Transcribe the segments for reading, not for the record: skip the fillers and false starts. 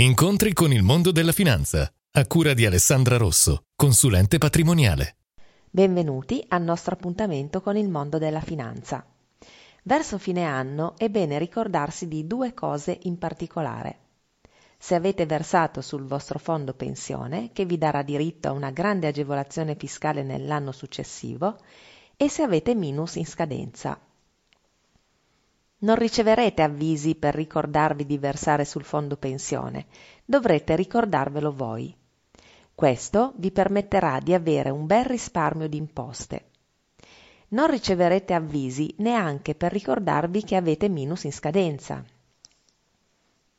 Incontri con il mondo della finanza, a cura di Alessandra Rosso, consulente patrimoniale. Benvenuti al nostro appuntamento con il mondo della finanza. Verso fine anno è bene ricordarsi di due cose in particolare. Se avete versato sul vostro fondo pensione, che vi darà diritto a una grande agevolazione fiscale nell'anno successivo, e se avete minus in scadenza. Non riceverete avvisi per ricordarvi di versare sul fondo pensione, dovrete ricordarvelo voi. Questo vi permetterà di avere un bel risparmio di imposte. Non riceverete avvisi neanche per ricordarvi che avete minus in scadenza.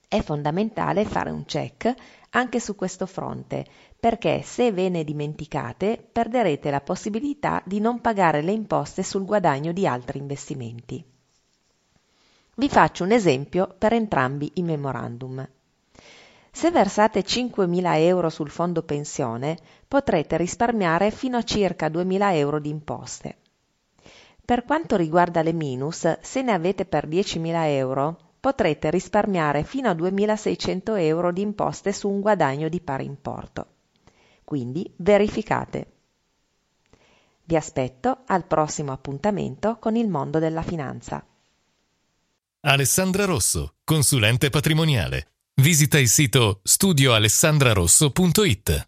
È fondamentale fare un check anche su questo fronte, perché se ve ne dimenticate perderete la possibilità di non pagare le imposte sul guadagno di altri investimenti. Vi faccio un esempio per entrambi i memorandum. Se versate 5.000 euro sul fondo pensione, potrete risparmiare fino a circa 2.000 euro di imposte. Per quanto riguarda le minus, se ne avete per 10.000 euro, potrete risparmiare fino a 2.600 euro di imposte su un guadagno di pari importo. Quindi verificate. Vi aspetto al prossimo appuntamento con il mondo della finanza. Alessandra Rosso, consulente patrimoniale. Visita il sito studioalessandrarosso.it.